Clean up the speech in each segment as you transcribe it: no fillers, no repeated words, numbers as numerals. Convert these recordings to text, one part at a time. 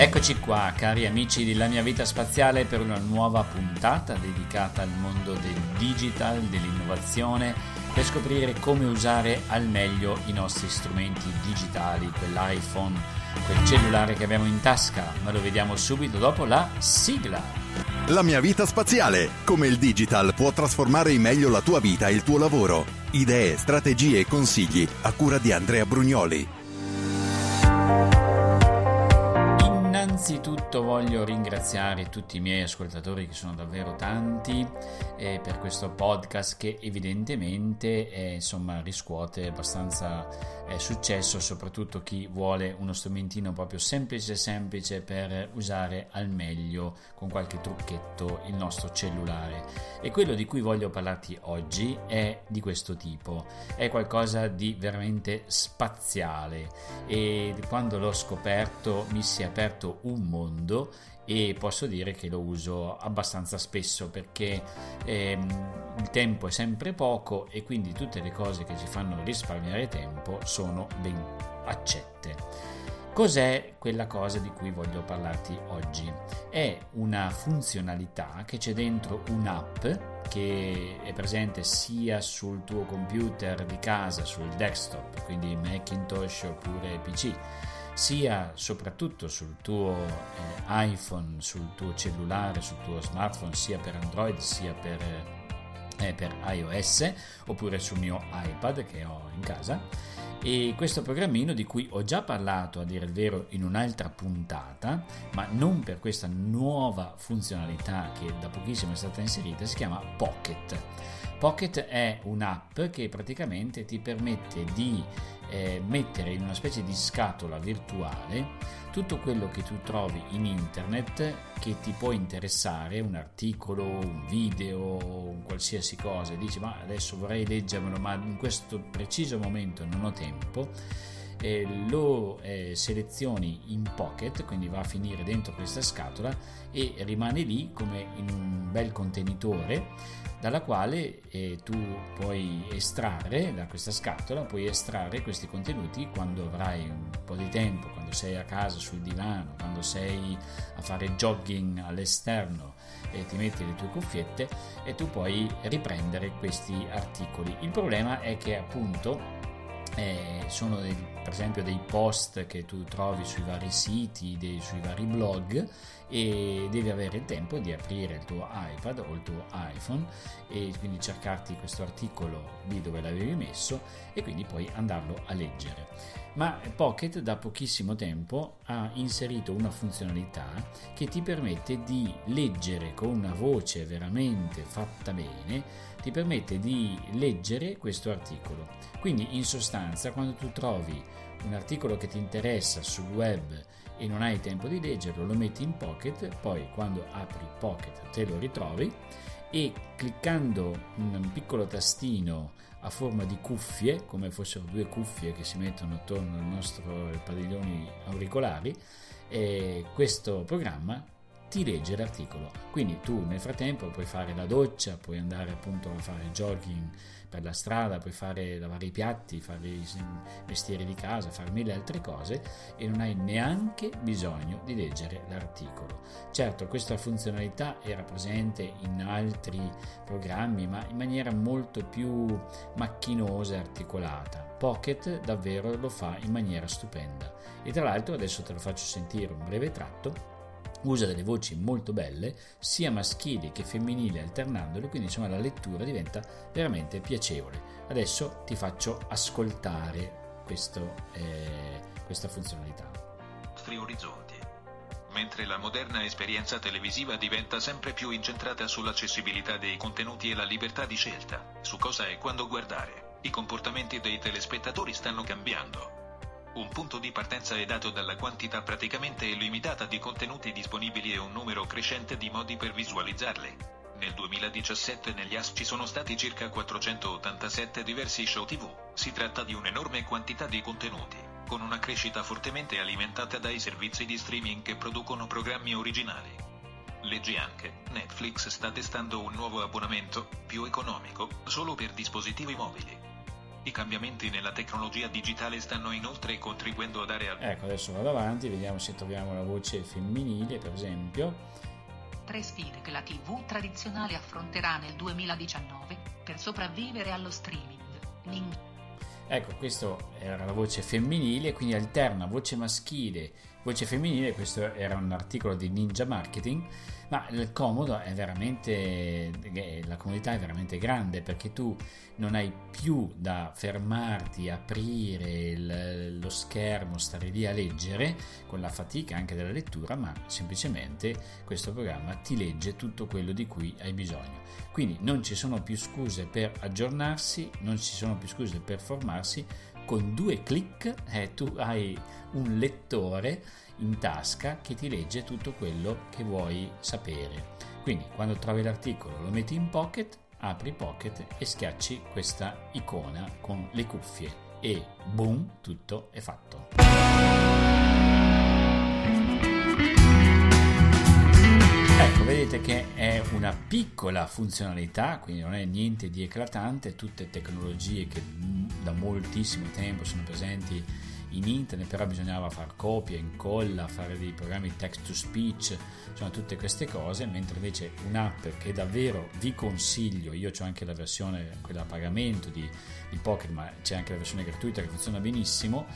Eccoci qua, cari amici di La Mia Vita Spaziale, per una nuova puntata dedicata al mondo del digital, dell'innovazione, per scoprire come usare al meglio i nostri strumenti digitali, quell'iPhone, quel cellulare che abbiamo in tasca, ma lo vediamo subito dopo la sigla. La Mia Vita Spaziale, come il digital può trasformare in meglio la tua vita e il tuo lavoro. Idee, strategie e consigli a cura di Andrea Brugnoli. Innanzitutto voglio ringraziare tutti i miei ascoltatori, che sono davvero tanti, per questo podcast che evidentemente riscuote abbastanza successo, soprattutto chi vuole uno strumentino proprio semplice per usare al meglio con qualche trucchetto il nostro cellulare. E quello di cui voglio parlarti oggi è di questo tipo, è qualcosa di veramente spaziale, e quando l'ho scoperto mi si è aperto un mondo, e posso dire che lo uso abbastanza spesso, perché il tempo è sempre poco e quindi tutte le cose che ci fanno risparmiare tempo sono ben accette. Cos'è quella cosa di cui voglio parlarti oggi? È una funzionalità che c'è dentro un'app che è presente sia sul tuo computer di casa, sul desktop, quindi Macintosh oppure PC, sia soprattutto sul tuo iPhone, sul tuo cellulare, sul tuo smartphone, sia per Android sia per iOS, oppure sul mio iPad che ho in casa. E questo programmino, di cui ho già parlato a dire il vero in un'altra puntata, ma non per questa nuova funzionalità che da pochissimo è stata inserita, si chiama Pocket. Pocket è un'app che praticamente ti permette di mettere in una specie di scatola virtuale tutto quello che tu trovi in internet che ti può interessare, un articolo, un video, un qualsiasi cosa, e dici ma adesso vorrei leggermelo ma in questo preciso momento non ho tempo, lo selezioni in Pocket, quindi va a finire dentro questa scatola e rimane lì come in un bel contenitore, dalla quale tu puoi estrarre, da questa scatola puoi estrarre questi contenuti quando avrai un po' di tempo, quando sei a casa sul divano, quando sei a fare jogging all'esterno e ti metti le tue cuffiette e tu puoi riprendere questi articoli. Il problema è che appunto sono per esempio dei post che tu trovi sui vari siti, sui vari blog, e devi avere il tempo di aprire il tuo iPad o il tuo iPhone e quindi cercarti questo articolo lì dove l'avevi messo e quindi poi andarlo a leggere. Ma Pocket da pochissimo tempo ha inserito una funzionalità che ti permette di leggere con una voce veramente fatta bene, ti permette di leggere questo articolo. Quindi in sostanza, quando tu trovi un articolo che ti interessa sul web e non hai tempo di leggerlo, lo metti in Pocket, poi quando apri Pocket te lo ritrovi e cliccando un piccolo tastino a forma di cuffie, come fossero due cuffie che si mettono attorno ai nostri padiglioni auricolari, questo programma ti legge l'articolo. Quindi tu nel frattempo puoi fare la doccia, puoi andare appunto a fare jogging per la strada, puoi lavare i piatti, fare i mestieri di casa, fare mille altre cose e non hai neanche bisogno di leggere l'articolo. Certo, questa funzionalità era presente in altri programmi, ma in maniera molto più macchinosa e articolata. Pocket davvero lo fa in maniera stupenda, e tra l'altro adesso te lo faccio sentire un breve tratto. Usa delle voci molto belle, sia maschili che femminili, alternandole, quindi insomma la lettura diventa veramente piacevole. Adesso ti faccio ascoltare questa funzionalità. Nostri orizzonti. Mentre la moderna esperienza televisiva diventa sempre più incentrata sull'accessibilità dei contenuti e la libertà di scelta su cosa e quando guardare, I comportamenti dei telespettatori stanno cambiando. Un punto di partenza è dato dalla quantità praticamente illimitata di contenuti disponibili e un numero crescente di modi per visualizzarli. Nel 2017 negli AS ci sono stati circa 487 diversi show TV, si tratta di un'enorme quantità di contenuti, con una crescita fortemente alimentata dai servizi di streaming che producono programmi originali. Leggi anche, Netflix sta testando un nuovo abbonamento, più economico, solo per dispositivi mobili. I cambiamenti nella tecnologia digitale stanno inoltre contribuendo a dare al... Ecco, adesso vado avanti, vediamo se troviamo la voce femminile, per esempio. Tre sfide che la TV tradizionale affronterà nel 2019 per sopravvivere allo streaming. Ecco, questa era la voce femminile, quindi alterna voce maschile, voce femminile. Questo era un articolo di Ninja Marketing, ma il comodo è veramente, la comodità è veramente grande, perché tu non hai più da fermarti, aprire lo schermo, stare lì a leggere con la fatica anche della lettura, ma semplicemente questo programma ti legge tutto quello di cui hai bisogno. Quindi non ci sono più scuse per aggiornarsi, non ci sono più scuse per formarsi. Con 2 clic tu hai un lettore in tasca che ti legge tutto quello che vuoi sapere. Quindi quando trovi l'articolo lo metti in Pocket, apri Pocket e schiacci questa icona con le cuffie e boom, tutto è fatto. Ecco, vedete che è una piccola funzionalità, quindi non è niente di eclatante, tutte tecnologie che da moltissimo tempo sono presenti in internet, però bisognava far copia, incolla, fare dei programmi text to speech, insomma tutte queste cose, mentre invece un'app che davvero vi consiglio, io ho anche la versione, quella a pagamento di Pocket, ma c'è anche la versione gratuita che funziona benissimo,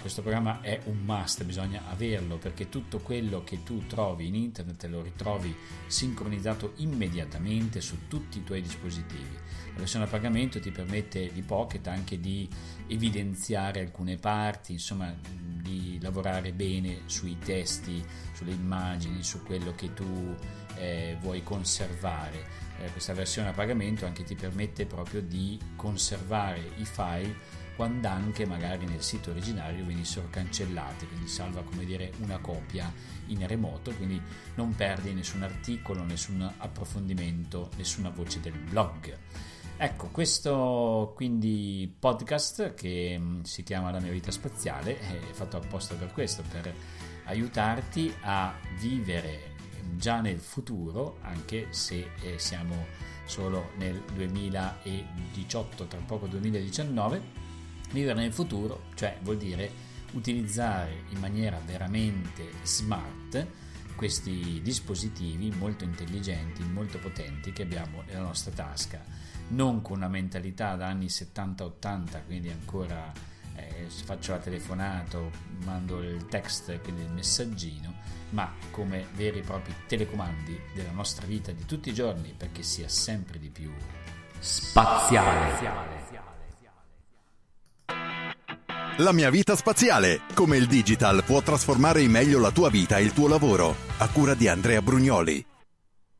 questo programma è un must, bisogna averlo, perché tutto quello che tu trovi in internet lo ritrovi sincronizzato immediatamente su tutti i tuoi dispositivi. La versione a pagamento ti permette di Pocket anche di evidenziare alcune parti, insomma di lavorare bene sui testi, sulle immagini, su quello che tu vuoi conservare. Questa versione a pagamento anche ti permette proprio di conservare i file quando anche magari nel sito originario venissero cancellati, quindi salva come dire una copia in remoto, quindi non perdi nessun articolo, nessun approfondimento, nessuna voce del blog. Ecco, questo quindi podcast che si chiama La Mia Vita Spaziale è fatto apposta per questo, per aiutarti a vivere già nel futuro, anche se siamo solo nel 2018, tra poco 2019, vivere nel futuro, cioè vuol dire utilizzare in maniera veramente smart questi dispositivi molto intelligenti, molto potenti che abbiamo nella nostra tasca, non con una mentalità da anni 70-80, quindi ancora faccio la telefonata, mando il text, quindi il messaggino, ma come veri e propri telecomandi della nostra vita di tutti i giorni, perché sia sempre di più spaziale. La mia vita spaziale, come il digital può trasformare in meglio la tua vita e il tuo lavoro, a cura di Andrea Brugnoli.